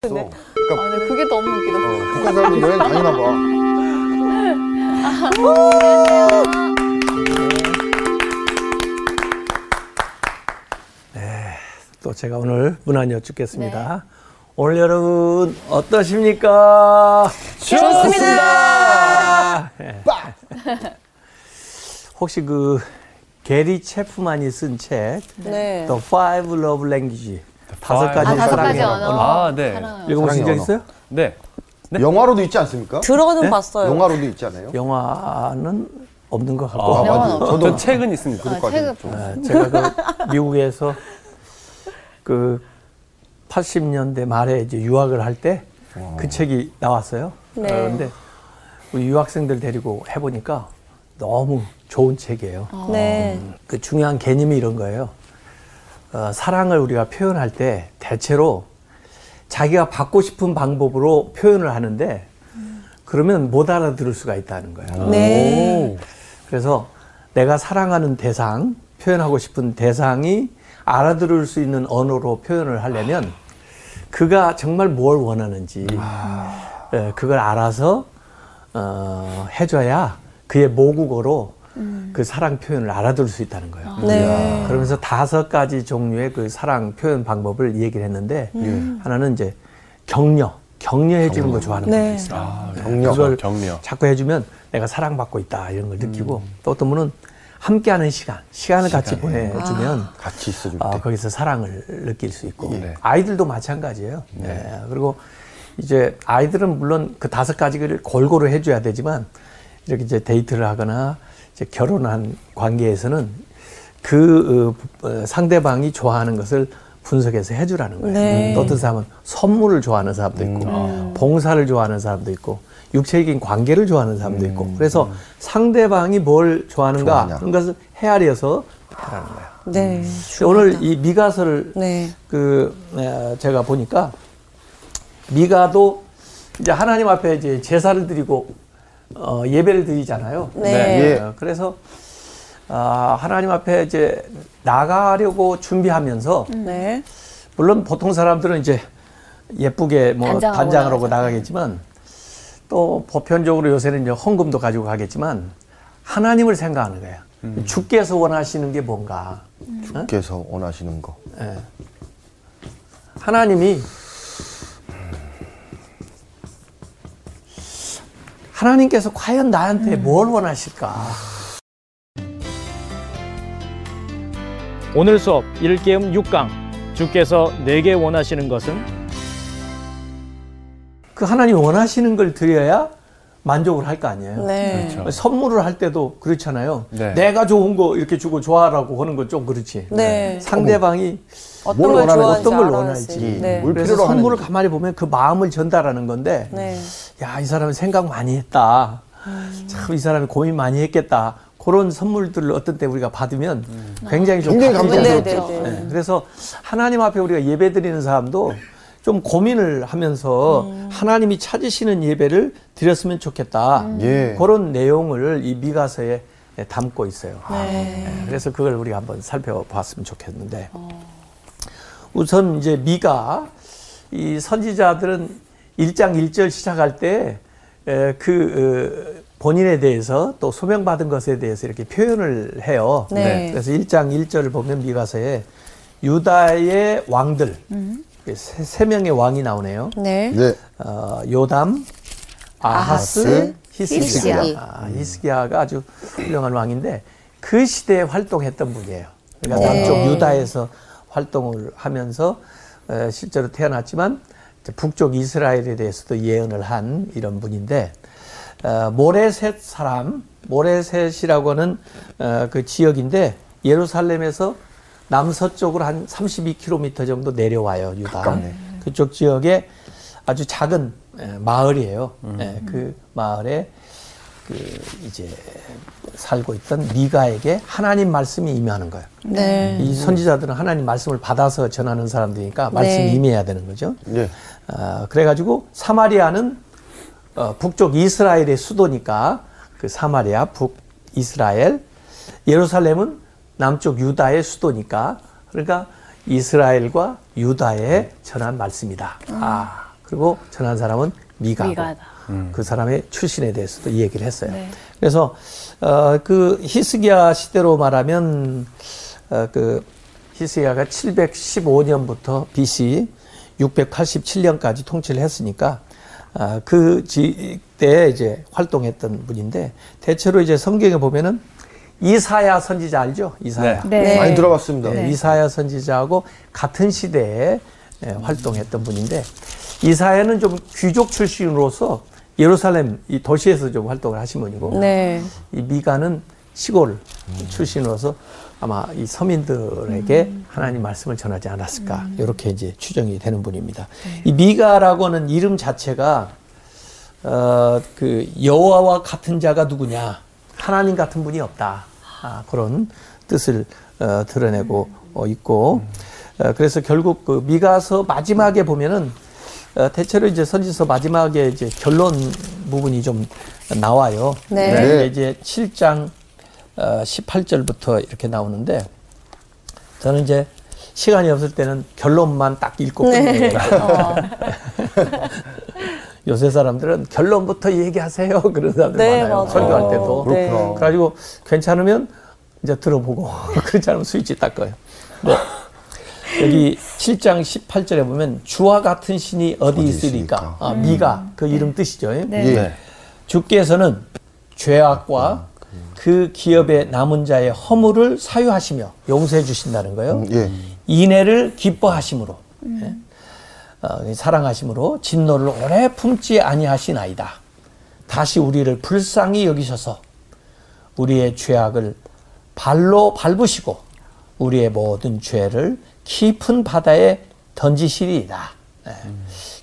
근데 그러니까, 그게 너무 웃기다. 북한 사람들 여행 다니나 봐. 네, 또 제가 오늘 문안 여쭙겠습니다. 네. 오늘 여러분 어떠십니까? 좋습니다. 네. 혹시 그 게리 체프만이 쓴 책 네. The Five Love Languages 다섯 가지 언어. 아, 네. 읽어보신 적 있어요? 네. 네. 영화로도 있지 않습니까? 들어는 네? 봤어요. 영화로도 있지 않아요? 영화는 없는 것 같고. 아, 맞아요. 저도 책은 있습니다. 아, 책은 제가 그 미국에서 그 80년대 말에 이제 유학을 할 때 그 책이 나왔어요. 네. 그런데 우리 유학생들 데리고 해보니까 너무 좋은 책이에요. 네. 그 중요한 개념이 이런 거예요. 사랑을 우리가 표현할 때 대체로 자기가 받고 싶은 방법으로 표현을 하는데 그러면 못 알아들을 수가 있다는 거예요. 네. 그래서 내가 사랑하는 대상, 표현하고 싶은 대상이 알아들을 수 있는 언어로 표현을 하려면 그가 정말 뭘 원하는지 그걸 알아서 해줘야 그의 모국어로 그 사랑 표현을 알아들을 수 있다는 거예요. 네. 그러면서 5가지 종류의 그 사랑 표현 방법을 얘기를 했는데 하나는 이제 격려해 주는 거 좋아하는 분이 네. 있어요. 아, 네. 격려. 자꾸 해주면 내가 사랑받고 있다 이런 걸 느끼고 또 어떤 분은 함께하는 시간을 같이 보내주면 같이 있어줄 때 거기서 사랑을 느낄 수 있고 네. 아이들도 마찬가지예요. 네. 네. 그리고 이제 아이들은 물론 그 5가지를 골고루 해줘야 되지만 이렇게 이제 데이트를 하거나 결혼한 관계에서는 그 상대방이 좋아하는 것을 분석해서 해주라는 거예요. 네. 어떤 사람은 선물을 좋아하는 사람도 있고 봉사를 좋아하는 사람도 있고 육체적인 관계를 좋아하는 사람도 있고 그래서 상대방이 뭘 좋아하는가 그런 것을 헤아려서 하라는 거예요. 네, 오늘 이 미가서를 네. 제가 보니까 미가도 이제 하나님 앞에 이제 제사를 드리고 예배를 드리잖아요. 네. 예. 그래서 하나님 앞에 이제 나가려고 준비하면서 네. 물론 보통 사람들은 이제 예쁘게 뭐 단장을 하고 나가겠지만 또 보편적으로 요새는 이제 헌금도 가지고 가겠지만 하나님을 생각하는 거예요. 주께서 원하시는 게 뭔가? 주께서 원하시는 거. 예. 하나님이 하나님께서 과연 나한테 뭘 원하실까? 오늘 수업 일깨움 6강 주께서 내게 원하시는 것은? 그 하나님 원하시는 걸 드려야 만족을 할 거 아니에요. 네. 그렇죠. 선물을 할 때도 그렇잖아요. 네. 내가 좋은 거 이렇게 주고 좋아라고 하는 건 좀 그렇지. 네. 상대방이 어떤 걸 원할지. 네. 그래서 선물을 하는지. 가만히 보면 그 마음을 전달하는 건데 네. 야, 이 사람은 생각 많이 했다. 참, 이 사람이 고민 많이 했겠다. 그런 선물들을 어떤 때 우리가 받으면 굉장히 감동스럽죠. 네. 그래서 하나님 앞에 우리가 예배 드리는 사람도 좀 고민을 하면서 하나님이 찾으시는 예배를 드렸으면 좋겠다. 그런 내용을 이 미가서에 담고 있어요. 네. 네. 그래서 그걸 우리가 한번 살펴봤으면 좋겠는데 우선 이제 미가 이 선지자들은 1장 1절 시작할 때 그 본인에 대해서 또 소명받은 것에 대해서 이렇게 표현을 해요. 네. 그래서 1장 1절을 보면 미가서에 유다의 왕들 3명의 왕이 나오네요. 네. 요담, 아하스, 히스기야. 히스기야가 아주 훌륭한 왕인데 그 시대에 활동했던 분이에요. 그러니까 남쪽 유다에서 활동을 하면서 실제로 태어났지만 북쪽 이스라엘에 대해서도 예언을 한 이런 분인데 모레셋이라고 하는 그 지역인데 예루살렘에서 남서쪽으로 한 32km 정도 내려와요. 유다. 그쪽 지역에 아주 작은 마을이에요. 그 마을에 이제 살고 있던 미가에게 하나님 말씀이 임하는 거예요. 네. 이 선지자들은 하나님 말씀을 받아서 전하는 사람들이니까 말씀이 네. 임해야 되는 거죠. 네. 그래가지고 사마리아는 북쪽 이스라엘의 수도니까 그 사마리아, 북이스라엘, 예루살렘은 남쪽 유다의 수도니까 그러니까 이스라엘과 유다에 전한 말씀이다. 그리고 전한 사람은 미가고 그 사람의 출신에 대해서도 이 얘기를 했어요. 네. 그래서 그 히스기야 시대로 말하면 그 히스기야가 715년부터 BC 687년까지 통치를 했으니까 그 때에 이제 활동했던 분인데, 대체로 이제 성경에 보면은 이사야 선지자 알죠? 이사야. 네. 네. 많이 들어봤습니다. 네. 이사야 선지자하고 같은 시대에 활동했던 분인데, 이사야는 좀 귀족 출신으로서 예루살렘 이 도시에서 좀 활동을 하신 분이고, 네. 이 미가는 시골 출신으로서 아마 이 서민들에게 하나님 말씀을 전하지 않았을까, 이렇게 이제 추정이 되는 분입니다. 네. 이 미가라고 하는 이름 자체가 그 여호와와 같은 자가 누구냐, 하나님 같은 분이 없다, 그런 뜻을 드러내고 있고, 그래서 결국 그 미가서 마지막에 보면은 대체로 이제 선지서 마지막에 이제 결론 부분이 좀 나와요. 네. 네. 이제 7장 18절부터 이렇게 나오는데, 저는 이제 시간이 없을 때는 결론만 딱 읽고 끝내요. 네. 요새 사람들은 결론부터 얘기하세요, 그런 사람들 네, 많아요. 맞아요. 설교할 때도. 그렇구나. 그래가지고 괜찮으면 이제 들어보고 그렇지 않으면 스위치 닦아요. 네. 여기 7장 18절에 보면 주와 같은 신이 어디 있으리까. 미가 그 이름 뜻이죠. 네. 네. 주께서는 죄악과 그 기업의 남은 자의 허물을 사유하시며 용서해 주신다는 거예요. 이내를 기뻐하심으로. 네. 사랑하심으로 진노를 오래 품지 아니하시나이다. 다시 우리를 불쌍히 여기셔서 우리의 죄악을 발로 밟으시고 우리의 모든 죄를 깊은 바다에 던지시리이다. 네.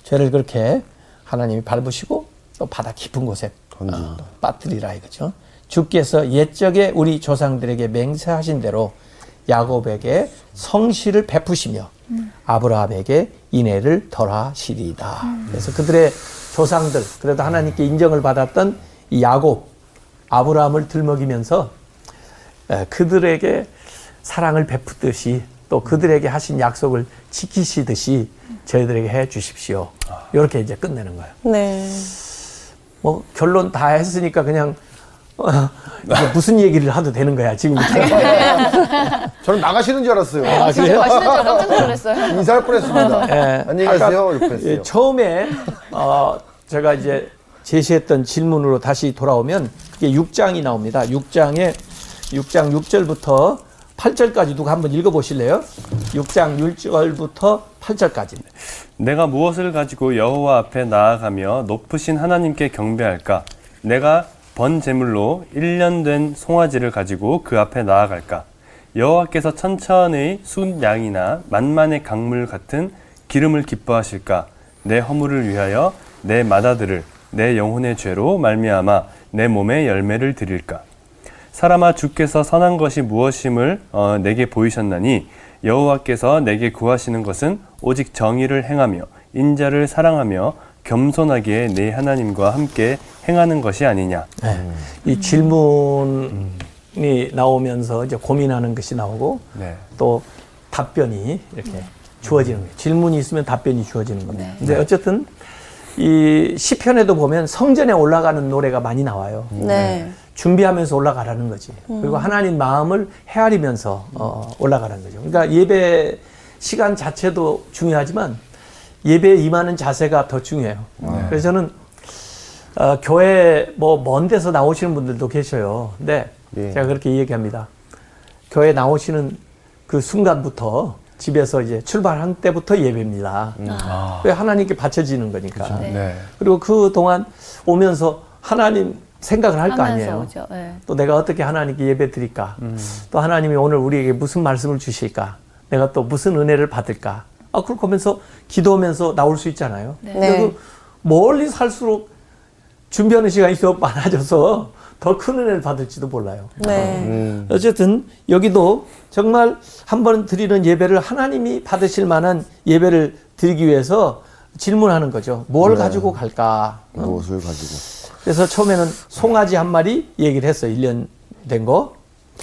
죄를 그렇게 하나님이 밟으시고 또 바다 깊은 곳에 빠뜨리라 이거죠. 주께서 옛적에 우리 조상들에게 맹세하신 대로 야곱에게 성실을 베푸시며 아브라함에게 이내를 덜하시리이다. 그래서 그들의 조상들, 그래도 하나님께 인정을 받았던 이 야곱, 아브라함을 들먹이면서 그들에게 사랑을 베푸듯이 또 그들에게 하신 약속을 지키시듯이 저희들에게 해 주십시오. 이렇게 이제 끝내는 거예요. 네. 뭐 결론 다 했으니까 그냥 무슨 얘기를 하도 되는 거야 지금부터. 저는 나가시는 줄 알았어요. 그래요? 나가시는 줄 깜짝 놀랐어요. 인사할 뻔했습니다. 네. 안녕히 계세요. 예, 처음에 제가 이제 제시했던 질문으로 다시 돌아오면 이게 6장이 나옵니다. 6장에 6장 6절부터 8절까지 누가 한번 읽어보실래요? 6장 6절부터 8절까지. 내가 무엇을 가지고 여호와 앞에 나아가며 높으신 하나님께 경배할까? 내가 번 제물로 1년 된 송아지를 가지고 그 앞에 나아갈까? 여호와께서 천천히 숫 양이나 만만의 강물 같은 기름을 기뻐하실까? 내 허물을 위하여 내 마다들을 내 영혼의 죄로 말미암아 내 몸의 열매를 드릴까? 사람아, 주께서 선한 것이 무엇임을 내게 보이셨나니 여호와께서 내게 구하시는 것은 오직 정의를 행하며 인자를 사랑하며 겸손하게 내 하나님과 함께 행하는 것이 아니냐. 네. 이 질문이 나오면서 이제 고민하는 것이 나오고, 네. 또 답변이 이렇게 주어지는 거예요. 질문이 있으면 답변이 주어지는 겁니다. 네. 근데 어쨌든 이 시편에도 보면 성전에 올라가는 노래가 많이 나와요. 네. 준비하면서 올라가라는 거지. 그리고 하나님 마음을 헤아리면서 올라가라는 거죠. 그러니까 예배 시간 자체도 중요하지만 예배에 임하는 자세가 더 중요해요. 네. 그래서 저는 교회 뭐 먼 데서 나오시는 분들도 계셔요. 근데 네. 제가 그렇게 얘기합니다. 교회 나오시는 그 순간부터, 집에서 이제 출발한 때부터 예배입니다. 왜 하나님께 바쳐지는 거니까. 네. 네. 그리고 그 동안 오면서 하나님 생각을 할 거 아니에요. 네. 또 내가 어떻게 하나님께 예배 드릴까. 또 하나님이 오늘 우리에게 무슨 말씀을 주실까. 내가 또 무슨 은혜를 받을까. 그럴 거면서 기도하면서 나올 수 있잖아요. 네. 그래도 멀리 살수록 준비하는 시간이 더 많아져서 더 큰 은혜를 받을지도 몰라요. 네. 어쨌든 여기도 정말 한번 드리는 예배를 하나님이 받으실 만한 예배를 드리기 위해서 질문하는 거죠. 뭘 네. 가지고 갈까? 무엇을 가지고. 그래서 처음에는 송아지 한 마리 얘기를 했어요. 1년 된 거.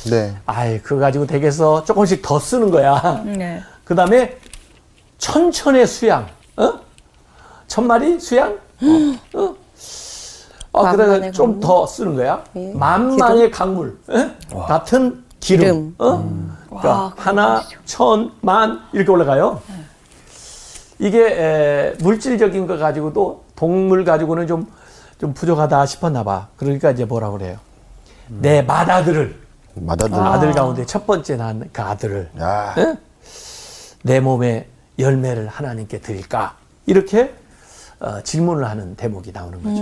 네. 아이, 그거 가지고 되겠어. 조금씩 더 쓰는 거야. 네. 그 다음에 천천의 수양, 1,000마리 수양? 그다음에 좀 더 쓰는 거야. 예. 만만의 강물. 같은 기름. 그러니까 와, 하나, 1,000, 10,000 이렇게 올라가요. 이게 물질적인 거 가지고도 동물 가지고는 좀 부족하다 싶었나 봐. 그러니까 이제 뭐라고 그래요? 내 맏아들을. 아들 가운데 첫 번째 낳은 그 아들을 내 몸에 열매를 하나님께 드릴까? 이렇게 질문을 하는 대목이 나오는 거죠.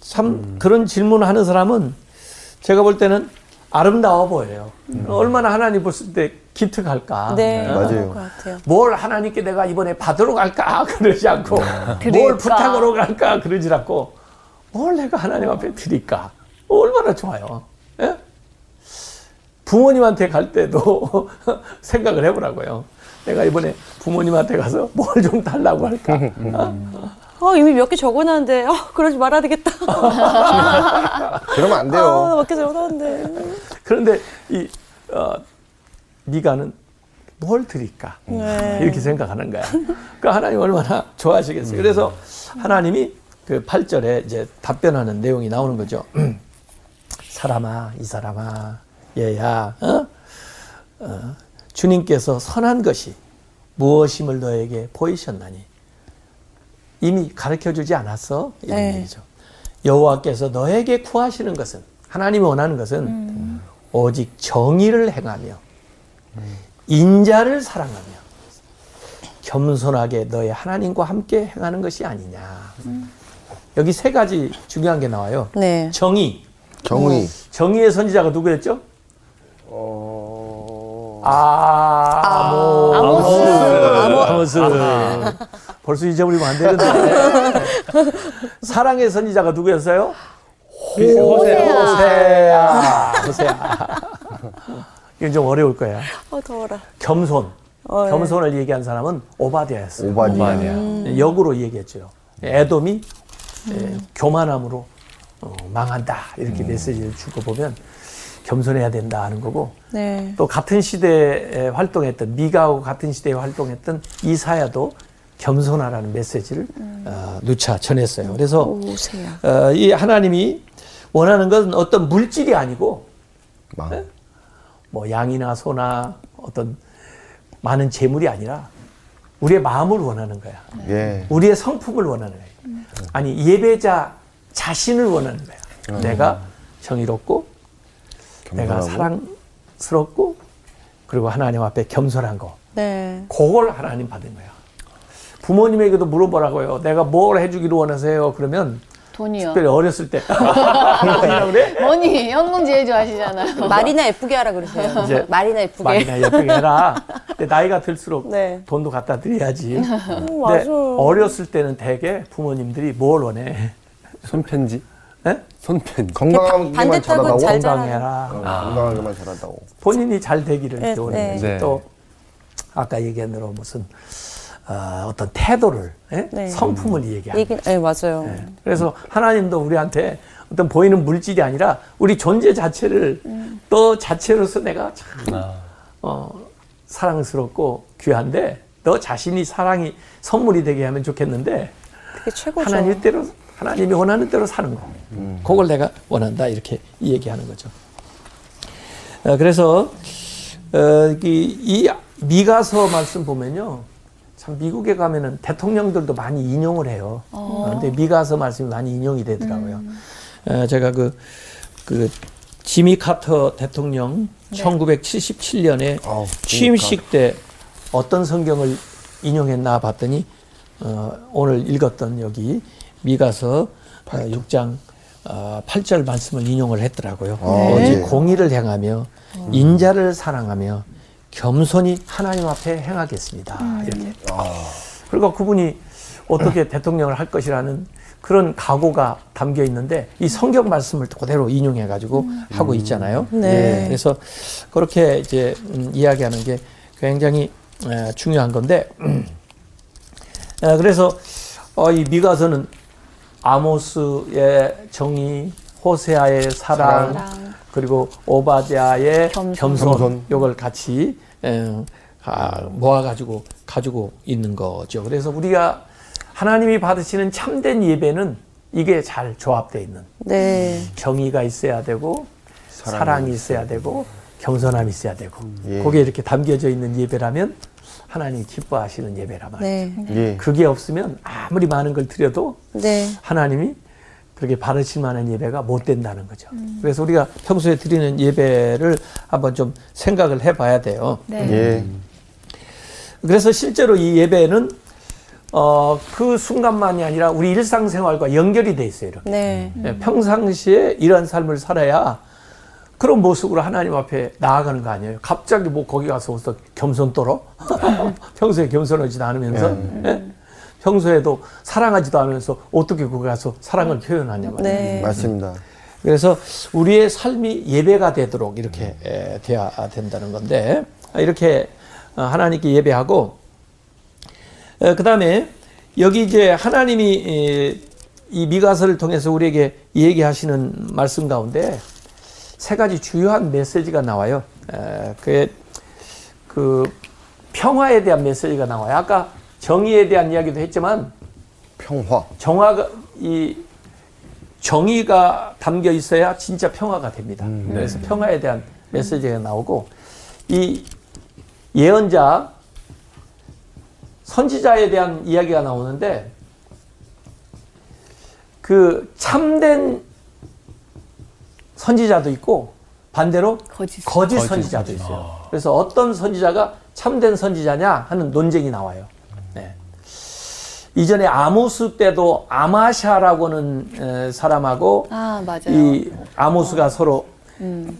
참 그런 질문을 하는 사람은 제가 볼 때는 아름다워 보여요. 얼마나 하나님 봤을 때 기특할까. 네, 맞아요. 뭘 하나님께 내가 이번에 받으러 갈까 그러지 않고 뭘 부탁으로 갈까 그러지 않고 뭘 내가 하나님 앞에 드릴까. 얼마나 좋아요. 예? 부모님한테 갈 때도 생각을 해보라고요. 내가 이번에 부모님한테 가서 뭘 좀 달라고 할까. 이미 몇 개 적어놨는데 그러지 말아야 되겠다. 그러면 안 돼요. 몇 개 적어놨는데. 그런데 이 미가는 뭘 드릴까 이렇게 생각하는 거야. 그러니까 하나님 얼마나 좋아하시겠어요. 그래서 하나님이 그 8절에 이제 답변하는 내용이 나오는 거죠. 사람아, 이 사람아, 얘야, 주님께서 선한 것이 무엇임을 너에게 보이셨나니. 이미 가르쳐주지 않았어? 이런 얘기죠. 여호와께서 너에게 구하시는 것은, 하나님이 원하는 것은 오직 정의를 행하며 인자를 사랑하며 겸손하게 너의 하나님과 함께 행하는 것이 아니냐. 여기 세 가지 중요한 게 나와요. 네. 정의. 정의의 선지자가 누구였죠? 아모스. 벌써 잊어버리면 안 되는데. 사랑의 선지자가 누구였어요? 호세아. 이건 좀 어려울 거야. 더워라. 겸손을 얘기한 사람은 오바디아였어요. 역으로 얘기했죠. 에돔이 교만함으로 망한다 이렇게 메시지를 주고 보면 겸손해야 된다 하는 거고, 또 같은 시대에 활동했던 미가하고 같은 시대에 활동했던 이사야도 겸손하라는 메시지를 누차 전했어요. 그래서 이 하나님이 원하는 것은 어떤 물질이 아니고 뭐 양이나 소나 어떤 많은 재물이 아니라 우리의 마음을 원하는 거야. 우리의 성품을 원하는 거야. 아니, 예배자 자신을 원하는 거야. 내가 정의롭고 내가 사랑스럽고 그리고 하나님 앞에 겸손한 거. 그걸 하나님 받은 거야. 부모님에게도 물어보라고요. 내가 뭘 해주기로 원하세요? 그러면 돈이요. 특별히 어렸을 때. 뭐니? 형공지혜 좋아하시잖아요. 말이나 예쁘게 하라 그러세요. 이제 말이나 예쁘게 해라. 근데 나이가 들수록 돈도 갖다 드려야지. 근데 어렸을 때는 되게 부모님들이 뭘 원해? 손편지? 네? 손편지. 건강하게만 잘하라고. 건강해라. 건강하게만 잘한다고. 본인이 잘 되기를 원해. 또 아까 얘기한 대로 무슨 어떤 태도를, 성품을 얘기하는 거죠. 맞아요. 그래서 하나님도 우리한테 어떤 보이는 물질이 아니라 우리 존재 자체를 너 자체로서 내가 참 사랑스럽고 귀한데 너 자신이 사랑이 선물이 되게 하면 좋겠는데 그게 최고죠. 하나님이 원하는 대로 사는 거. 그걸 내가 원한다 이렇게 얘기하는 거죠. 그래서 이 미가서 말씀 보면요. 참 미국에 가면은 대통령들도 많이 인용을 해요. 근데 미가서 말씀이 많이 인용이 되더라고요. 제가 그 지미 카터 대통령 1977년에 취임식 때 어떤 성경을 인용했나 봤더니 오늘 읽었던 여기 미가서 6장 8절 말씀을 인용을 했더라고요. 공의를 행하며 인자를 사랑하며 겸손히 하나님 앞에 행하겠습니다. 이렇게. 그리고 그분이 어떻게 대통령을 할 것이라는 그런 각오가 담겨 있는데 이 성경 말씀을 그대로 인용해 가지고 하고 있잖아요. 그래서 그렇게 이제 이야기하는 게 굉장히 중요한 건데, 그래서 이 미가서는 아모스의 정의, 호세아의 사랑. 그리고 오바디아의 겸손. 요걸 같이 모아가지고 가지고 있는 거죠. 그래서 우리가 하나님이 받으시는 참된 예배는 이게 잘 조합되어 있는, 네, 정의가 있어야 되고 사랑이 있어야 되고 겸손함이 있어야 되고, 예, 거기에 이렇게 담겨져 있는 예배라면 하나님 기뻐하시는 예배란 말이죠. 네. 예. 그게 없으면 아무리 많은 걸 드려도, 네, 하나님이 그렇게 받으실 만한 예배가 못 된다는 거죠. 그래서 우리가 평소에 드리는 예배를 한번 좀 생각을 해봐야 돼요. 네. 예. 그래서 실제로 이 예배는 그 순간만이 아니라 우리 일상생활과 연결이 돼 있어요. 이렇게. 네. 평상시에 이런 삶을 살아야 그런 모습으로 하나님 앞에 나아가는 거 아니에요. 갑자기 뭐 거기 가서 겸손 떨어? 평소에 겸손하지도 않으면서, 네, 평소에도 사랑하지도 않으면서 어떻게 거기 가서 사랑을 표현하냐고. 네. 맞습니다. 그래서 우리의 삶이 예배가 되도록 이렇게 돼야 된다는 건데, 이렇게 하나님께 예배하고, 그 다음에 여기 이제 하나님이 이 미가서를 통해서 우리에게 얘기하시는 말씀 가운데 세 가지 주요한 메시지가 나와요. 그 평화에 대한 메시지가 나와요. 아까 정의에 대한 이야기도 했지만 평화, 정의가 담겨 있어야 진짜 평화가 됩니다. 그래서 네, 평화에 대한 메시지가 나오고, 이 예언자, 선지자에 대한 이야기가 나오는데, 그 참된 선지자도 있고 반대로 거짓 선지자도 있어요. 그래서 어떤 선지자가 참된 선지자냐 하는 논쟁이 나와요. 네. 이전에 아모스 때도 아마샤라고는 사람하고, 맞아요, 이 아모스가 서로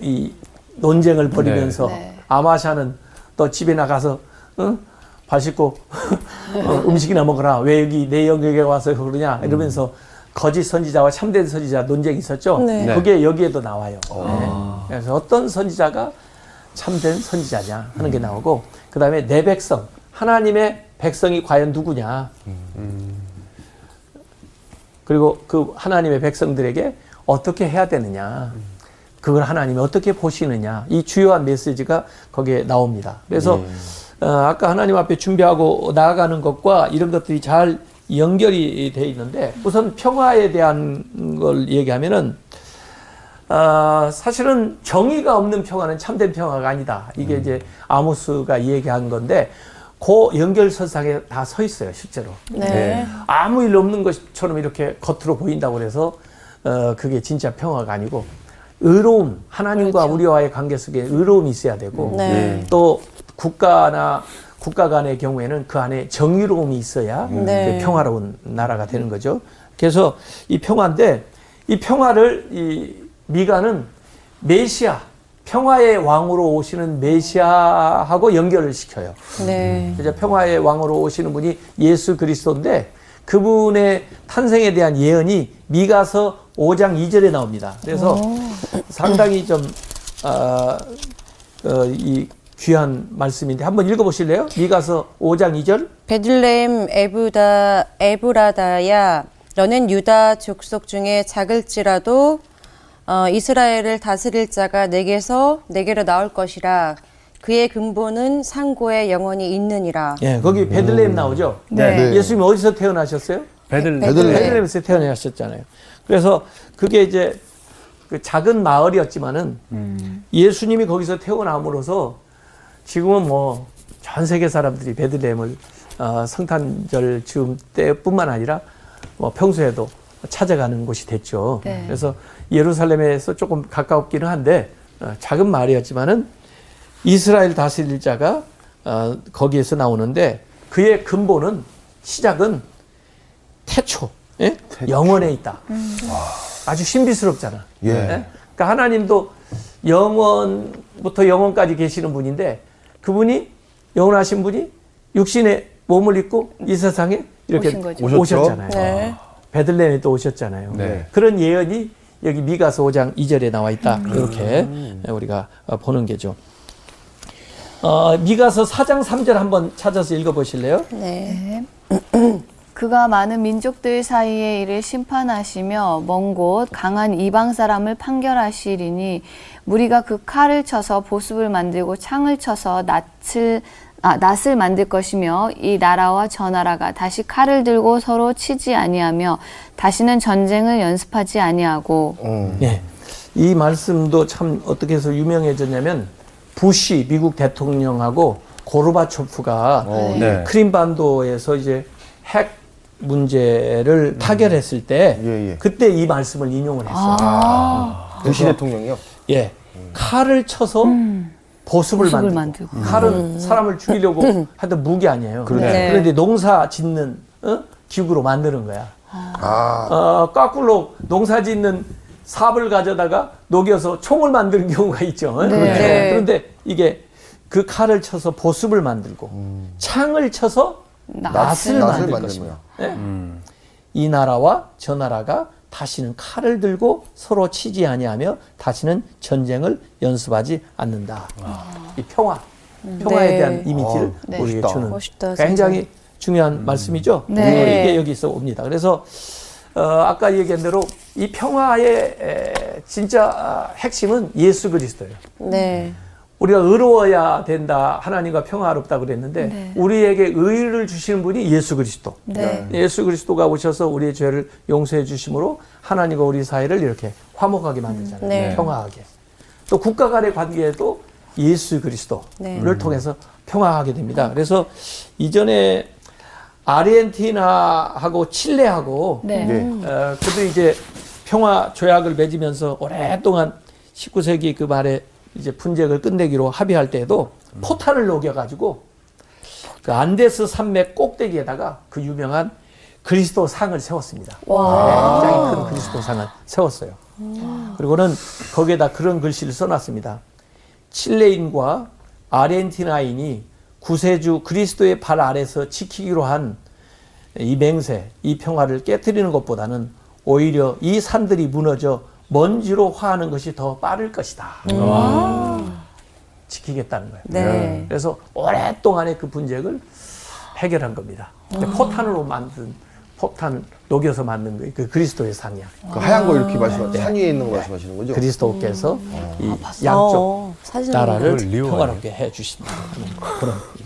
이 논쟁을 벌이면서, 네, 아마샤는 너 집에 나가서 발 씻고 음식이나 먹어라, 왜 여기 내 영역에 와서 그러냐 이러면서 거짓 선지자와 참된 선지자 논쟁이 있었죠. 네. 그게 여기에도 나와요. 네. 그래서 어떤 선지자가 참된 선지자냐 하는 게 나오고, 그 다음에 내 백성, 하나님의 백성이 과연 누구냐, 그리고 그 하나님의 백성들에게 어떻게 해야 되느냐, 그걸 하나님이 어떻게 보시느냐, 이 주요한 메시지가 거기에 나옵니다. 그래서 아까 하나님 앞에 준비하고 나아가는 것과 이런 것들이 잘 연결이 돼 있는데, 우선 평화에 대한 걸 얘기하면은 사실은 정의가 없는 평화는 참된 평화가 아니다. 이게 이제 아모스가 얘기한 건데 그 연결선상에 다 서 있어요, 실제로. 네. 네. 아무 일 없는 것처럼 이렇게 겉으로 보인다고 해서 그게 진짜 평화가 아니고, 의로움, 하나님과, 그렇죠, 우리와의 관계 속에 의로움이 있어야 되고, 네, 또 국가 간의 경우에는 그 안에 정의로움이 있어야, 네, 평화로운 나라가 되는 거죠. 그래서 이 평화인데, 이 평화를 이 미가는 메시아, 평화의 왕으로 오시는 메시아하고 연결을 시켜요. 네. 그래서 평화의 왕으로 오시는 분이 예수 그리스도인데, 그분의 탄생에 대한 예언이 미가서 5장 2절에 나옵니다. 그래서 상당히 좀 이 귀한 말씀인데 한번 읽어보실래요? 미가서 5장 2절. 베들레헴 에브라다야, 너는 유다 족속 중에 작을지라도 이스라엘을 다스릴 자가 내게로 나올 것이라. 그의 근본은 상고에 영원히 있느니라. 예, 거기 베들레헴 나오죠. 네. 네. 예수님 어디서 태어나셨어요? 베들레헴에서 태어나셨잖아요. 그래서 그게 이제 그 작은 마을이었지만은 예수님이 거기서 태어남으로서 지금은 뭐 전 세계 사람들이 베들레헴을 성탄절 즈음 때뿐만 아니라 뭐 평소에도 찾아가는 곳이 됐죠. 네. 그래서 예루살렘에서 조금 가깝기는 한데 작은 마을이었지만은 이스라엘 다스릴 자가 거기에서 나오는데, 그의 근본은, 시작은 태초, 예? 영원에 있다. 아주 신비스럽잖아. 예. 예? 그러니까 하나님도 영원부터 영원까지 계시는 분인데, 그분이, 영원하신 분이 육신의 몸을 입고 이 세상에 이렇게 오셨잖아요. 네. 베들레헴에 또 오셨잖아요. 네. 그런 예언이 여기 미가서 5장 2절에 나와 있다. 이렇게 우리가 보는 게죠. 미가서 4장 3절 한번 찾아서 읽어보실래요? 네. 그가 많은 민족들 사이에 이를 심판하시며 먼 곳 강한 이방 사람을 판결하시리니, 무리가 그 칼을 쳐서 보습을 만들고 창을 쳐서 낫을 낫을 만들 것이며 이 나라와 저 나라가 다시 칼을 들고 서로 치지 아니하며 다시는 전쟁을 연습하지 아니하고. 예. 이 말씀도 참 어떻게 해서 유명해졌냐면 부시 미국 대통령하고 고르바초프가 네. 크림반도에서 이제 핵 문제를 타결했을 때 그때 이 말씀을 인용을 했어요. 부시 대통령이요? 예. 칼을 쳐서 보습을 만들고. 칼은 사람을 죽이려고 하던 무기 아니에요. 그런데 농사 짓는 기구로 만드는 거야. 거꾸로 농사 짓는 삽을 가져다가 녹여서 총을 만드는 경우가 있죠. 네. 그런데 이게 그 칼을 쳐서 보습을 만들고 창을 쳐서 낫을 만들 것이며 네? 이 나라와 저 나라가 다시는 칼을 들고 서로 치지 아니하며 다시는 전쟁을 연습하지 않는다. 이 평화에 네. 대한 이미지를 우리에게 주는 멋있다, 굉장히 중요한 말씀이죠. 네. 이게 여기서 옵니다. 그래서 아까 얘기한 대로 이 평화의 진짜 핵심은 예수 그리스도예요. 네. 우리가 의로워야 된다, 하나님과 평화롭다 그랬는데 우리에게 의를 주시는 분이 예수 그리스도. 네. 예수 그리스도가 오셔서 우리의 죄를 용서해 주심으로 하나님과 우리 사이를 이렇게 화목하게 만들잖아요. 네. 평화하게. 또 국가 간의 관계에도 예수 그리스도를 통해서 평화하게 됩니다. 그래서 이전에 아르헨티나하고 칠레하고 그도 이제 평화 조약을 맺으면서 오랫동안 19세기 그 말에 이제 분쟁을 끝내기로 합의할 때에도 포탄을 녹여가지고 그 안데스 산맥 꼭대기에다가 그 유명한 그리스도 상을 세웠습니다. 와. 굉장히 큰 그리스도 상을 세웠어요. 그리고는 거기에다 그런 글씨를 써놨습니다. 칠레인과 아르헨티나인이 구세주 그리스도의 발 아래서 지키기로 한 이 맹세, 이 평화를 깨뜨리는 것보다는 오히려 이 산들이 무너져 먼지로 화하는 것이 더 빠를 것이다. 지키겠다는 거예요. 네. 그래서 오랫동안의 그 분쟁을 해결한 겁니다. 포탄으로 만든, 포탄을 녹여서 만든 거예요. 그 그리스도의 상이야. 그 하얀 거 이렇게 산 위에 있는 거 말씀하시는 거죠? 그리스도께서 이 양쪽 나라를 평화롭게 해 주신다. 그런 거죠.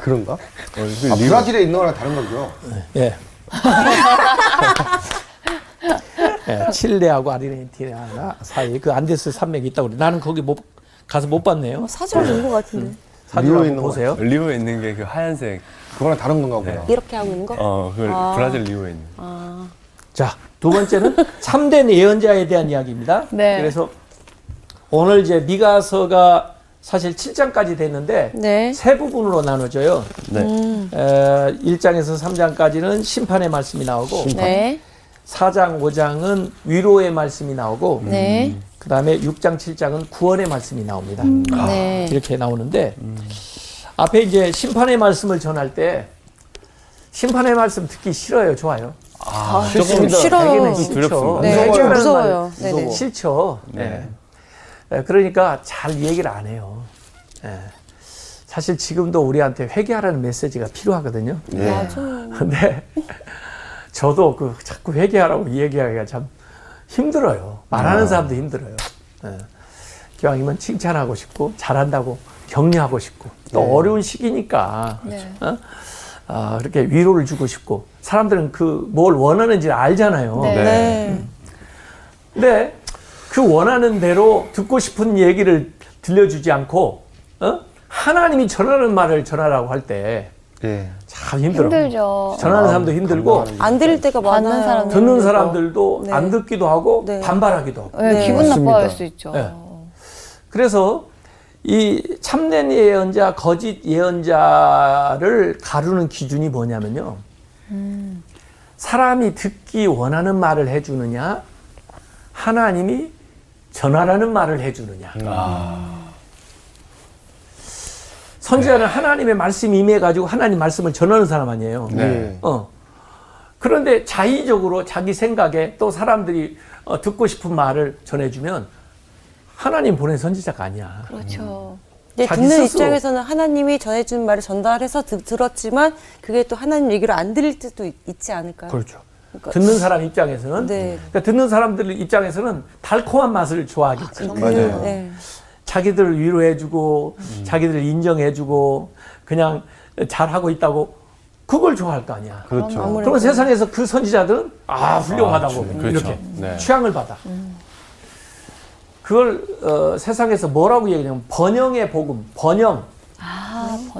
그런가? 브라질에 있는 거랑 다른 거죠? 예. 네, 칠레하고 아르헨티나 사이에 그 안데스 산맥이 있다고 그래. 나는 거기 못 가서 못 봤네요. 사진을 본 것 같은데. 사진을 한번 보세요. 리오에 있는 게 그 하얀색. 그거랑 다른 건가 보다. 네. 이렇게 하고 있는 거? 브라질 리오에 있는. 자, 두 번째는 참된 예언자에 대한 이야기입니다. 네. 그래서 오늘 이제 미가서가 사실 7장까지 됐는데 세 부분으로 나눠져요. 네. 1장에서 3장까지는 심판의 말씀이 나오고 4장, 5장은 위로의 말씀이 나오고 그 다음에 6장, 7장은 구원의 말씀이 나옵니다. 이렇게 나오는데 앞에 이제 심판의 말씀을 전할 때 심판의 말씀 듣기 싫어요, 좋아요? 조금 싫어요. 싫죠. 무서워요. 싫죠. 그러니까 잘 얘기를 안 해요. 사실 지금도 우리한테 회개하라는 메시지가 필요하거든요. 근데 저도 그 자꾸 회개하라고 얘기하기가 참 힘들어요. 말하는 사람도 힘들어요. 기왕이면 칭찬하고 싶고 잘한다고 격려하고 싶고 또 어려운 시기니까 그렇게 위로를 주고 싶고 사람들은 그 뭘 원하는지 알잖아요. 근데 그 원하는 대로 듣고 싶은 얘기를 들려주지 않고 하나님이 전하는 말을 전하라고 할 때 참 힘들죠. 전하는 사람도 힘들고 안 들을 때가 많아요. 듣는 사람들도 안 듣기도 하고 반발하기도 하고 기분 나빠할 수 있죠. 그래서 이 참된 예언자, 거짓 예언자를 가르는 기준이 뭐냐면요. 사람이 듣기 원하는 말을 해주느냐, 하나님이 전하라는 말을 해주느냐. 선지자는 하나님의 말씀이 임해가지고 하나님 말씀을 전하는 사람 아니에요. 그런데 자의적으로 자기 생각에 또 사람들이 듣고 싶은 말을 전해주면 하나님 보낸 선지자가 아니야. 그렇죠. 듣는 스스로. 입장에서는 하나님이 전해준 말을 전달해서 들었지만 그게 또 하나님 얘기를 안 들릴 때도 있지 않을까요? 그렇죠. 그러니까 듣는 사람 입장에서는 그러니까 듣는 사람들 입장에서는 달콤한 맛을 좋아하겠지. 맞아요. 자기들을 위로해주고 자기들을 인정해주고 그냥 잘하고 있다고 그걸 좋아할 거 아니야. 그렇죠. 그러면 세상에서 그 선지자들은 훌륭하다고 이렇게 네. 취향을 받아. 그걸 세상에서 뭐라고 얘기하냐면 번영의 복음, 번영.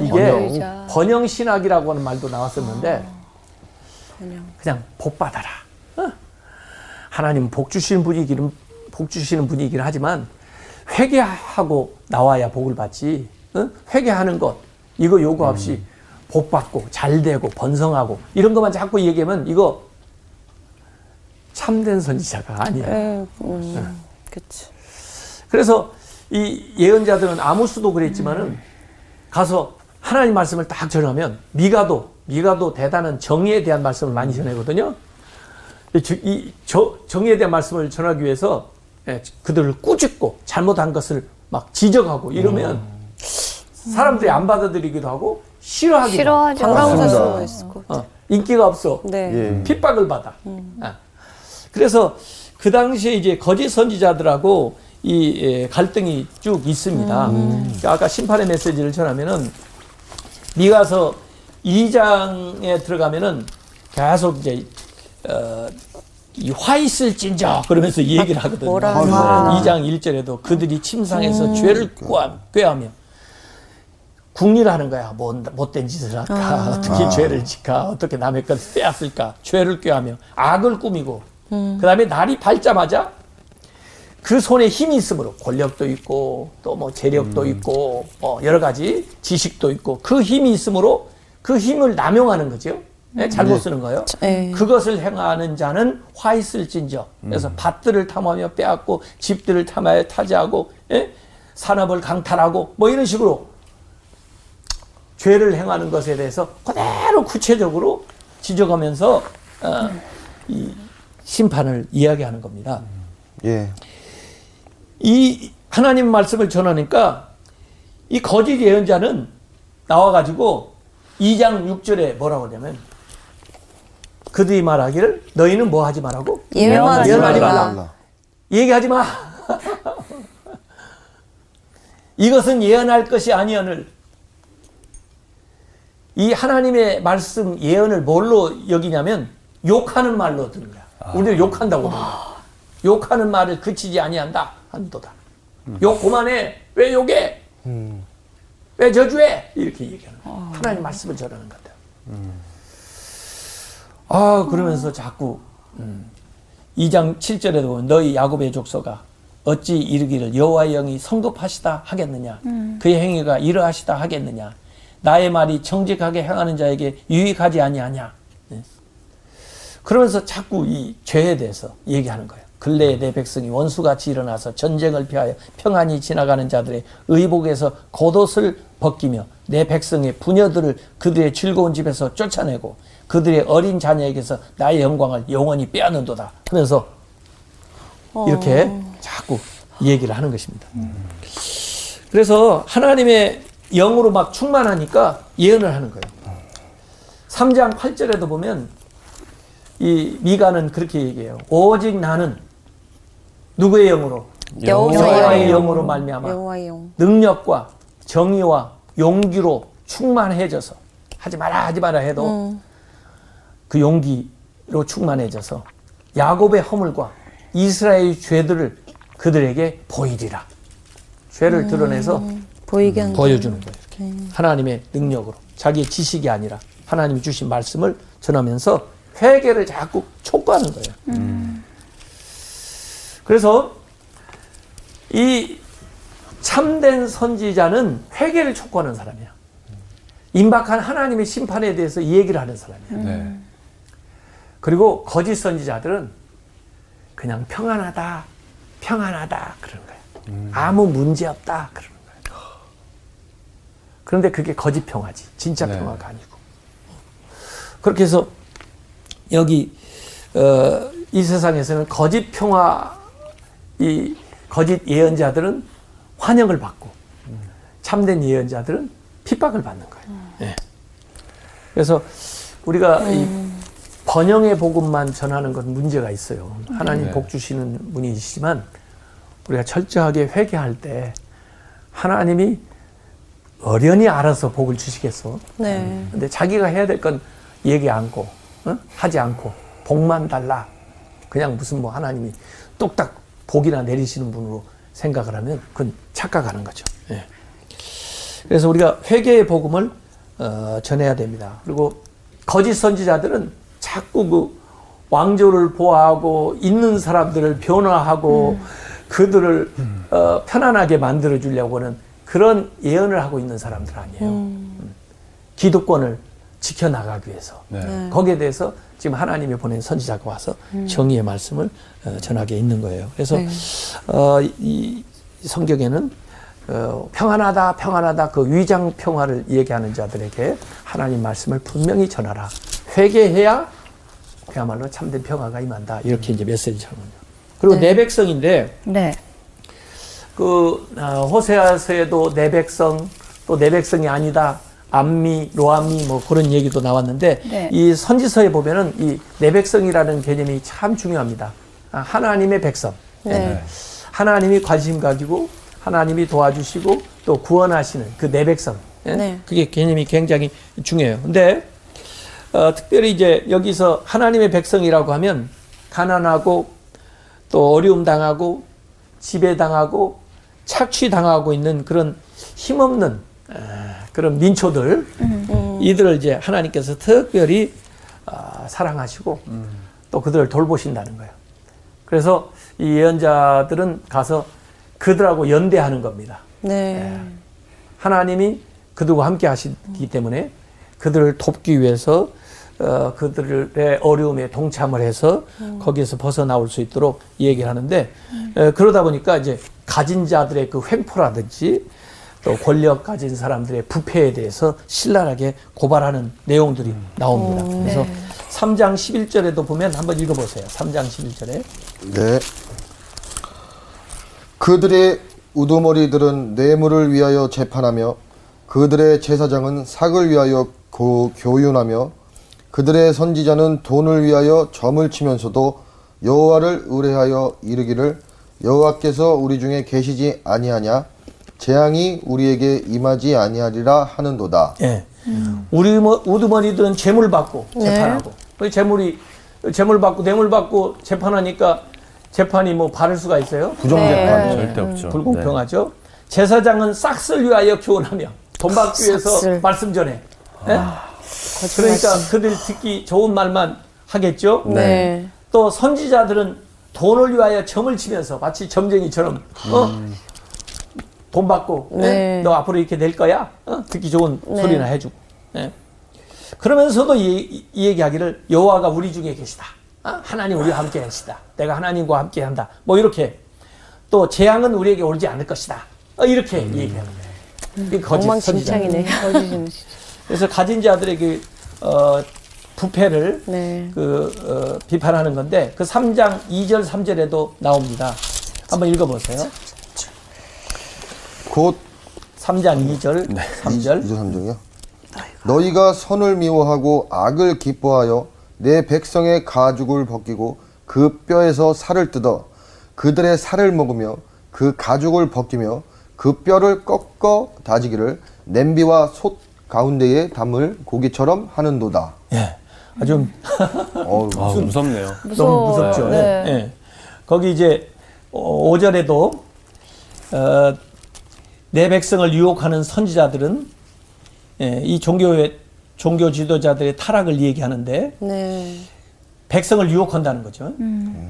이게 번영 신학이라고 하는 말도 나왔었는데 그냥 복 받아라. 하나님 복 주시는 분이기는 하지만 회개하고 나와야 복을 받지. 회개하는 것 이거 요구 없이 복 받고 잘 되고 번성하고 이런 것만 자꾸 얘기하면 이거 참된 선지자가 아니야. 그치. 그래서 이 예언자들은 아모스도 그랬지만은 가서 하나님 말씀을 딱 전하면 미가도 대단한 정의에 대한 말씀을 많이 전하거든요. 정의에 대한 말씀을 전하기 위해서 그들을 꾸짖고 잘못한 것을 막 지적하고 이러면 사람들이 안 받아들이기도 하고 싫어하기도 하고 인기가 없어. 네. 핍박을 받아. 그래서 그 당시에 이제 거짓 선지자들하고 이 갈등이 쭉 있습니다. 아까 심판의 메시지를 전하면은 미가서 2장에 들어가면은 계속 이제 이 화 있을진저 그러면서 이 얘기를 하거든요. 2장 1절에도 그들이 침상에서 죄를 꾀하며 궁리를 하는 거야. 못된 짓을 할까? 어떻게 죄를 짓까? 어떻게 남의 것을 빼앗을까? 죄를 꾀하며 악을 꾸미고 그 다음에 날이 밝자마자 그 손에 힘이 있으므로 권력도 있고 또 뭐 재력도 있고 여러 가지 지식도 있고 그 힘이 있으므로 그 힘을 남용하는 거죠. 네? 잘못 쓰는 거예요. 그것을 행하는 자는 화 있을진저. 그래서 밭들을 탐하며 빼앗고 집들을 탐하여 타지하고 산업을 강탈하고 뭐 이런 식으로 죄를 행하는 것에 대해서 그대로 구체적으로 지적하면서 이 심판을 이야기하는 겁니다. 이 하나님 말씀을 전하니까 이 거짓 예언자는 나와가지고 2장 6절에 뭐라고 하냐면 그들이 말하기를 너희는 뭐 하지 말라고? 예언하지 말라. 얘기하지 마. 이것은 예언할 것이 아니오늘. 이 하나님의 말씀 예언을 뭘로 여기냐면 욕하는 말로 듣는 거야. 우리는 욕한다고 그러는 거야. 욕하는 말을 그치지 아니한다 한도다. 욕 그만해. 왜 욕해? 왜 저주해? 이렇게 얘기하는 거야. 하나님 말씀을 전하는 건데. 그러면서 자꾸 2장 7절에도 보면 너희 야곱의 족속아 어찌 이르기를 여호와의 영이 성급하시다 하겠느냐. 그의 행위가 이러하시다 하겠느냐. 나의 말이 정직하게 행하는 자에게 유익하지 아니하냐. 그러면서 자꾸 이 죄에 대해서 얘기하는 거예요. 근래에 내 백성이 원수같이 일어나서 전쟁을 피하여 평안히 지나가는 자들의 의복에서 겉옷을 벗기며 내 백성의 부녀들을 그들의 즐거운 집에서 쫓아내고 그들의 어린 자녀에게서 나의 영광을 영원히 빼앗는도다 하면서 이렇게 자꾸 얘기를 하는 것입니다. 그래서 하나님의 영으로 막 충만하니까 예언을 하는 거예요. 3장 8절에도 보면 이 미가는 그렇게 얘기해요. 오직 나는 누구의 영으로? 여호와의 영으로 말미암아 능력과 정의와 용기로 충만해져서 하지 마라 해도 그 용기로 충만해져서 야곱의 허물과 이스라엘의 죄들을 그들에게 보이리라. 죄를 드러내서 보여주는 거예요. 이렇게. 하나님의 능력으로 자기의 지식이 아니라 하나님이 주신 말씀을 전하면서 회개를 자꾸 촉구하는 거예요. 그래서 이 참된 선지자는 회개를 촉구하는 사람이야. 임박한 하나님의 심판에 대해서 이 얘기를 하는 사람이야. 그리고 거짓 선지자들은 그냥 평안하다 그러는 거야. 아무 문제 없다 그러는 거야. 그런데 그게 거짓 평화지. 진짜 평화가 아니고. 그렇게 해서 여기 이 세상에서는 거짓 평화, 이 거짓 예언자들은 환영을 받고 참된 예언자들은 핍박을 받는 거예요. 그래서 우리가 이 번영의 복음만 전하는 건 문제가 있어요. 하나님 복 주시는 분이시지만 우리가 철저하게 회개할 때 하나님이 어련히 알아서 복을 주시겠어. 네. 근데 자기가 해야 될 건 얘기 않고, 어? 하지 않고, 복만 달라. 그냥 무슨 뭐 하나님이 뚝딱 복이나 내리시는 분으로 생각을 하면 그건 착각하는 거죠. 예. 그래서 우리가 회개의 복음을 전해야 됩니다. 그리고 거짓 선지자들은 자꾸 그 왕조를 보호하고 있는 사람들을 변화하고 그들을 편안하게 만들어주려고 하는 그런 예언을 하고 있는 사람들 아니에요. 기득권을 지켜나가기 위해서. 네. 거기에 대해서 지금 하나님이 보낸 선지자가 와서 정의의 말씀을 전하게 있는 거예요. 그래서 네. 이 성경에는 평안하다 평안하다 그 위장 평화를 얘기하는 자들에게 하나님 말씀을 분명히 전하라. 회개해야 그야말로 참된 평화가 임한다. 이렇게 이제 메시지처럼요. 그리고 네. 내 백성인데 네. 그 호세아서에도 내 백성 또 내 백성이 아니다. 암미, 로암미 뭐 그런 얘기도 나왔는데 네. 이 선지서에 보면은 이 내 백성이라는 개념이 참 중요합니다. 하나님의 백성. 네. 네. 하나님이 관심 가지고 하나님이 도와주시고 또 구원하시는 그 내 백성. 네? 네. 그게 개념이 굉장히 중요해요. 근데 특별히 이제 여기서 하나님의 백성이라고 하면 가난하고 또 어려움 당하고 지배당하고 착취당하고 있는 그런 힘없는 그런 민초들 이들을 이제 하나님께서 특별히 사랑하시고 또 그들을 돌보신다는 거예요. 그래서 이 예언자들은 가서 그들하고 연대하는 겁니다. 네. 예. 하나님이 그들과 함께 하시기 때문에 그들을 돕기 위해서 그들의 어려움에 동참을 해서 거기에서 벗어나올 수 있도록 얘기를 하는데 그러다 보니까 이제 가진 자들의 그 횡포라든지 또 권력 가진 사람들의 부패에 대해서 신랄하게 고발하는 내용들이 나옵니다. 오, 그래서 네. 3장 11절에도 보면 한번 읽어보세요. 3장 11절에 네. 그들의 우두머리들은 뇌물을 위하여 재판하며 그들의 제사장은 삭을 위하여 교윤하며 그들의 선지자는 돈을 위하여 점을 치면서도 여호와를 의뢰하여 이르기를 여호와께서 우리 중에 계시지 아니하냐 재앙이 우리에게 임하지 아니하리라 하는도다. 예. 우리 우두머니들은 재물 받고 재판하고 네. 재물 받고 뇌물 받고 재판하니까 재판이 뭐 바를 수가 있어요? 부정재판 네. 절대 없죠. 불공평하죠. 네. 제사장은 싹쓸 위하여 교훈하며 돈 받기 위해서 싹쓸. 말씀 전해. 네? 아, 그러니까 그들 듣기 좋은 말만 하겠죠. 네. 또 선지자들은 돈을 위하여 점을 치면서 마치 점쟁이처럼 돈 받고 네. 너 앞으로 이렇게 될 거야. 듣기 좋은 네. 소리나 해주고. 네. 그러면서도 이 얘기하기를 여호와가 우리 중에 계시다. 아? 하나님 우리와 함께 계시다. 내가 하나님과 함께 한다. 뭐 이렇게 또 재앙은 우리에게 오지 않을 것이다. 이렇게 얘기하는 거예요. 이 거짓 선지자네. 그래서 가진 자들에게 부패를 네. 비판하는 건데 그 3장 2절 3절에도 나옵니다. 한번 읽어보세요. 곧 3장 2절 네. 3절 2절 3절이요. 너희가 선을 미워하고 악을 기뻐하여 내 백성의 가죽을 벗기고 그 뼈에서 살을 뜯어 그들의 살을 먹으며 그 가죽을 벗기며 그 뼈를 꺾어 다지기를 냄비와 솥 가운데에 담을 고기처럼 하는도다. 예, 아주 무섭네요. 너무 무섭죠. 네. 예. 예. 거기 이제 5절에도 내 백성을 유혹하는 선지자들은 이 종교 지도자들의 타락을 얘기하는데 네. 백성을 유혹한다는 거죠.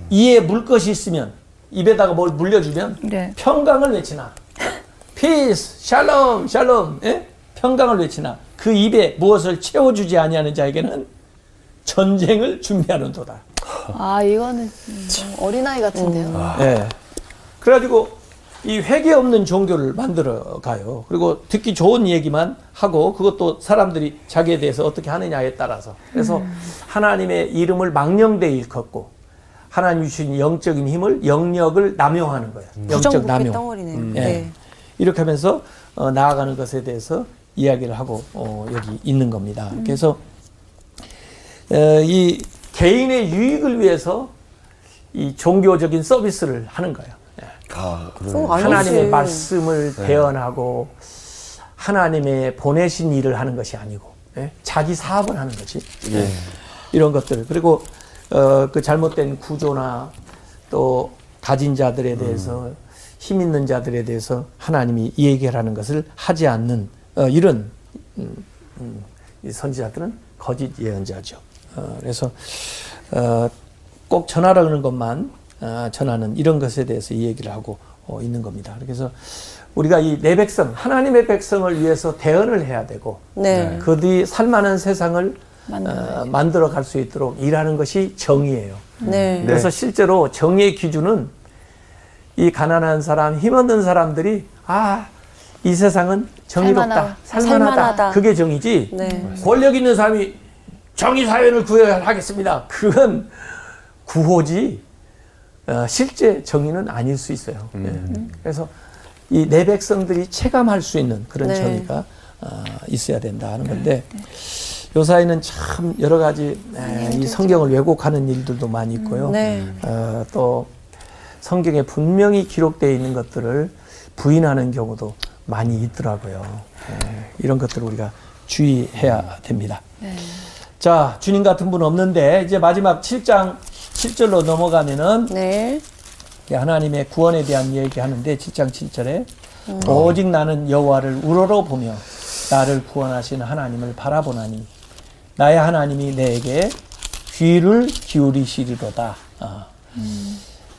이에 물 것이 있으면 입에다가 뭘 물려주면 네. 평강을 외치나 peace, 샬롬, 샬롬 예? 평강을 외치나 그 입에 무엇을 채워주지 아니하는 자에게는 전쟁을 준비하는 도다. 아 이거는 어린아이 같은데요. 네. 그래가지고 이 회개 없는 종교를 만들어 가요. 그리고 듣기 좋은 얘기만 하고 그것도 사람들이 자기에 대해서 어떻게 하느냐에 따라서 그래서 하나님의 이름을 망령되이 일컫고 하나님 주신 영적인 힘을 영역을 남용하는 거예요. 영적 남용. 덩어리네요. 예. 네. 이렇게 하면서 나아가는 것에 대해서 이야기를 하고 여기 있는 겁니다. 그래서 이 개인의 유익을 위해서 이 종교적인 서비스를 하는 거예요. 아, 하나님의 말씀을 대언하고 하나님의 보내신 일을 하는 것이 아니고 자기 사업을 하는 거지. 예. 이런 것들. 그리고 그 잘못된 구조나 또 가진 자들에 대해서 힘 있는 자들에 대해서 하나님이 이 해결하는 것을 하지 않는 이런 이 선지자들은 거짓 예언자죠. 그래서 꼭 전하라는 것만 전하는 이런 것에 대해서 이 얘기를 하고 있는 겁니다. 그래서 우리가 이 내 백성, 하나님의 백성을 위해서 대언을 해야 되고 네. 그들이 살만한 세상을 만들어 갈 수 있도록 일하는 것이 정의예요. 네. 그래서 실제로 정의의 기준은 이 가난한 사람, 힘없는 사람들이 아, 이 세상은 정의롭다, 살만하다. 그게 정의지. 네. 권력 있는 사람이 정의 사회를 구해야 하겠습니다. 그건 구호지 실제 정의는 아닐 수 있어요. 네. 그래서 이 내 백성들이 체감할 수 있는 그런 네. 정의가 있어야 된다 하는 건데 네. 요사이는 참 여러 가지 이 성경을 왜곡하는 일들도 많이 있고요. 네. 또 성경에 분명히 기록되어 있는 것들을 부인하는 경우도 많이 있더라고요. 이런 것들을 우리가 주의해야 됩니다. 네. 자, 주님 같은 분 없는데 이제 마지막 7장 7절로 넘어가면은 네. 하나님의 구원에 대한 얘기하는데 7장 7절에 오직 나는 여호와를 우러러보며 나를 구원하신 하나님을 바라보나니 나의 하나님이 내게 귀를 기울이시리로다.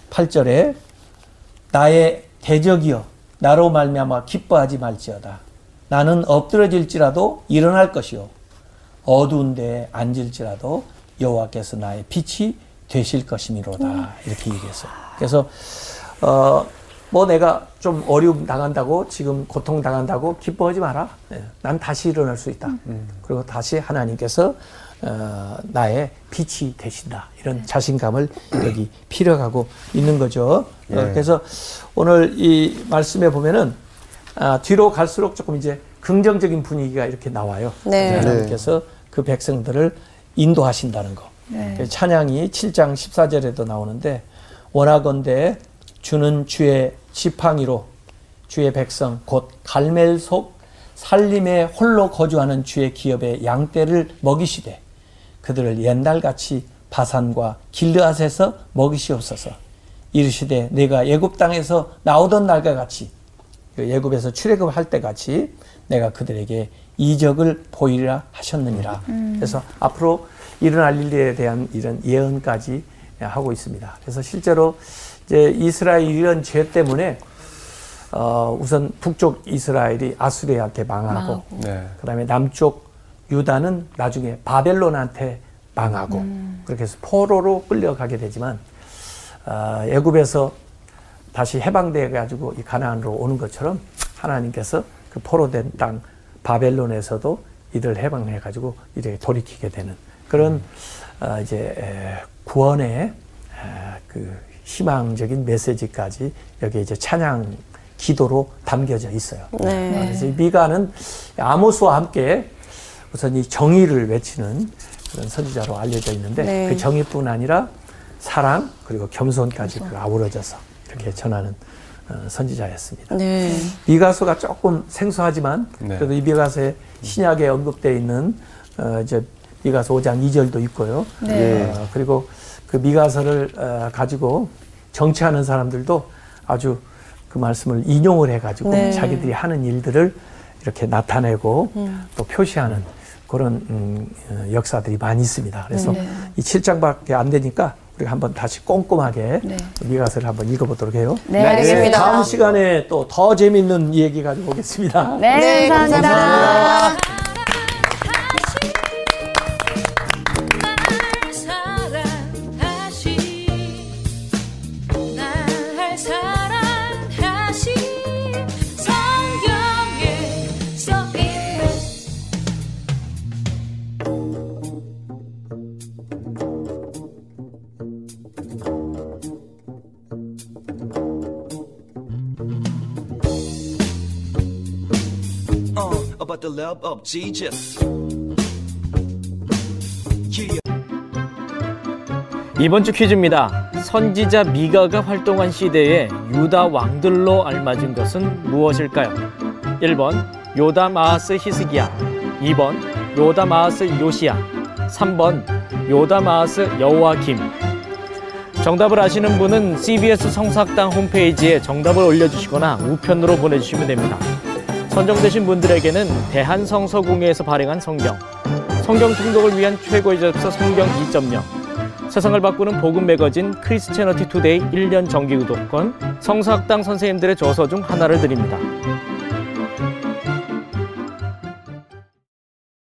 8절에 나의 대적이여 나로 말미암아 기뻐하지 말지어다. 나는 엎드러질지라도 일어날 것이요 어두운 데에 앉을지라도 여호와께서 나의 빛이 되실 것이미로다. 이렇게 얘기했어요. 그래서 뭐 내가 좀 어려움 당한다고 지금 고통 당한다고 기뻐하지 마라. 난 다시 일어날 수 있다. 그리고 다시 하나님께서 나의 빛이 되신다. 이런 자신감을 여기 필요하고 있는 거죠. 예. 그래서 오늘 이 말씀에 보면은 뒤로 갈수록 조금 이제 긍정적인 분위기가 이렇게 나와요. 네. 하나님께서 그 백성들을 인도하신다는 거. 네. 찬양이 7장 14절에도 나오는데 원하건대 주는 주의 지팡이로 주의 백성 곧 갈멜 속 살림에 홀로 거주하는 주의 기업의 양떼를 먹이시되 그들을 옛날같이 바산과 길르앗에서 먹이시옵소서. 이르시되 내가 애굽 땅에서 나오던 날과 같이 애굽에서 출애굽할 때 같이 내가 그들에게 이적을 보이라 하셨느니라. 그래서 앞으로 일어날 일에 대한 이런 예언까지 하고 있습니다. 그래서 실제로 이제 이스라엘 이런 죄 때문에 우선 북쪽 이스라엘이 아수리아한테 망하고 네. 그다음에 남쪽 유다는 나중에 바벨론한테 망하고 그렇게 해서 포로로 끌려가게 되지만 애굽에서 다시 해방돼 가지고 이 가나안으로 오는 것처럼 하나님께서 그 포로된 땅 바벨론에서도 이들 해방해 가지고 이렇게 돌이키게 되는 그런 이제 구원의 그 희망적인 메시지까지 여기 이제 찬양 기도로 담겨져 있어요. 네. 그래서 이 미가는 아모스와 함께 우선 이 정의를 외치는 그런 선지자로 알려져 있는데 네. 그 정의뿐 아니라 사랑 그리고 겸손까지 그 아우러져서 이렇게 전하는 선지자였습니다. 네. 미가서가 조금 생소하지만 네. 그래도 이 미가서에 신약에 언급되어 있는 이제 미가서 5장 2절도 있고요. 네. 그리고 그 미가서를 가지고 정치하는 사람들도 아주 그 말씀을 인용을 해가지고 네. 자기들이 하는 일들을 이렇게 나타내고 또 표시하는 그런 역사들이 많이 있습니다. 그래서 네. 이 7장밖에 안 되니까 우리가 한번 다시 꼼꼼하게 네. 미가서를 한번 읽어보도록 해요. 네, 알겠습니다. 다음 시간에 또 더 재미있는 얘기 가지고 오겠습니다. 네, 네 감사합니다. 감사합니다. The love of Jesus. Yeah. 이번 주 퀴즈입니다. 선지자 미가가 활동한 시대에 유다 왕들로 알맞은 것은 무엇일까요? 1번 요담 아하스 히스기야, 2번 요담 아하스 요시야, 3번 요담 아하스 여호야김. 정답을 아시는 분은 CBS 성서학당 홈페이지에 정답을 올려주시거나 우편으로 보내주시면 됩니다. 선정되신 분들에게는 대한성서공회에서 발행한 성경, 성경 통독을 위한 최고의 저서 성경 2.0, 세상을 바꾸는 복음 매거진 크리스채너티 투데이 1년 정기 구독권, 성서학당 선생님들의 저서 중 하나를 드립니다.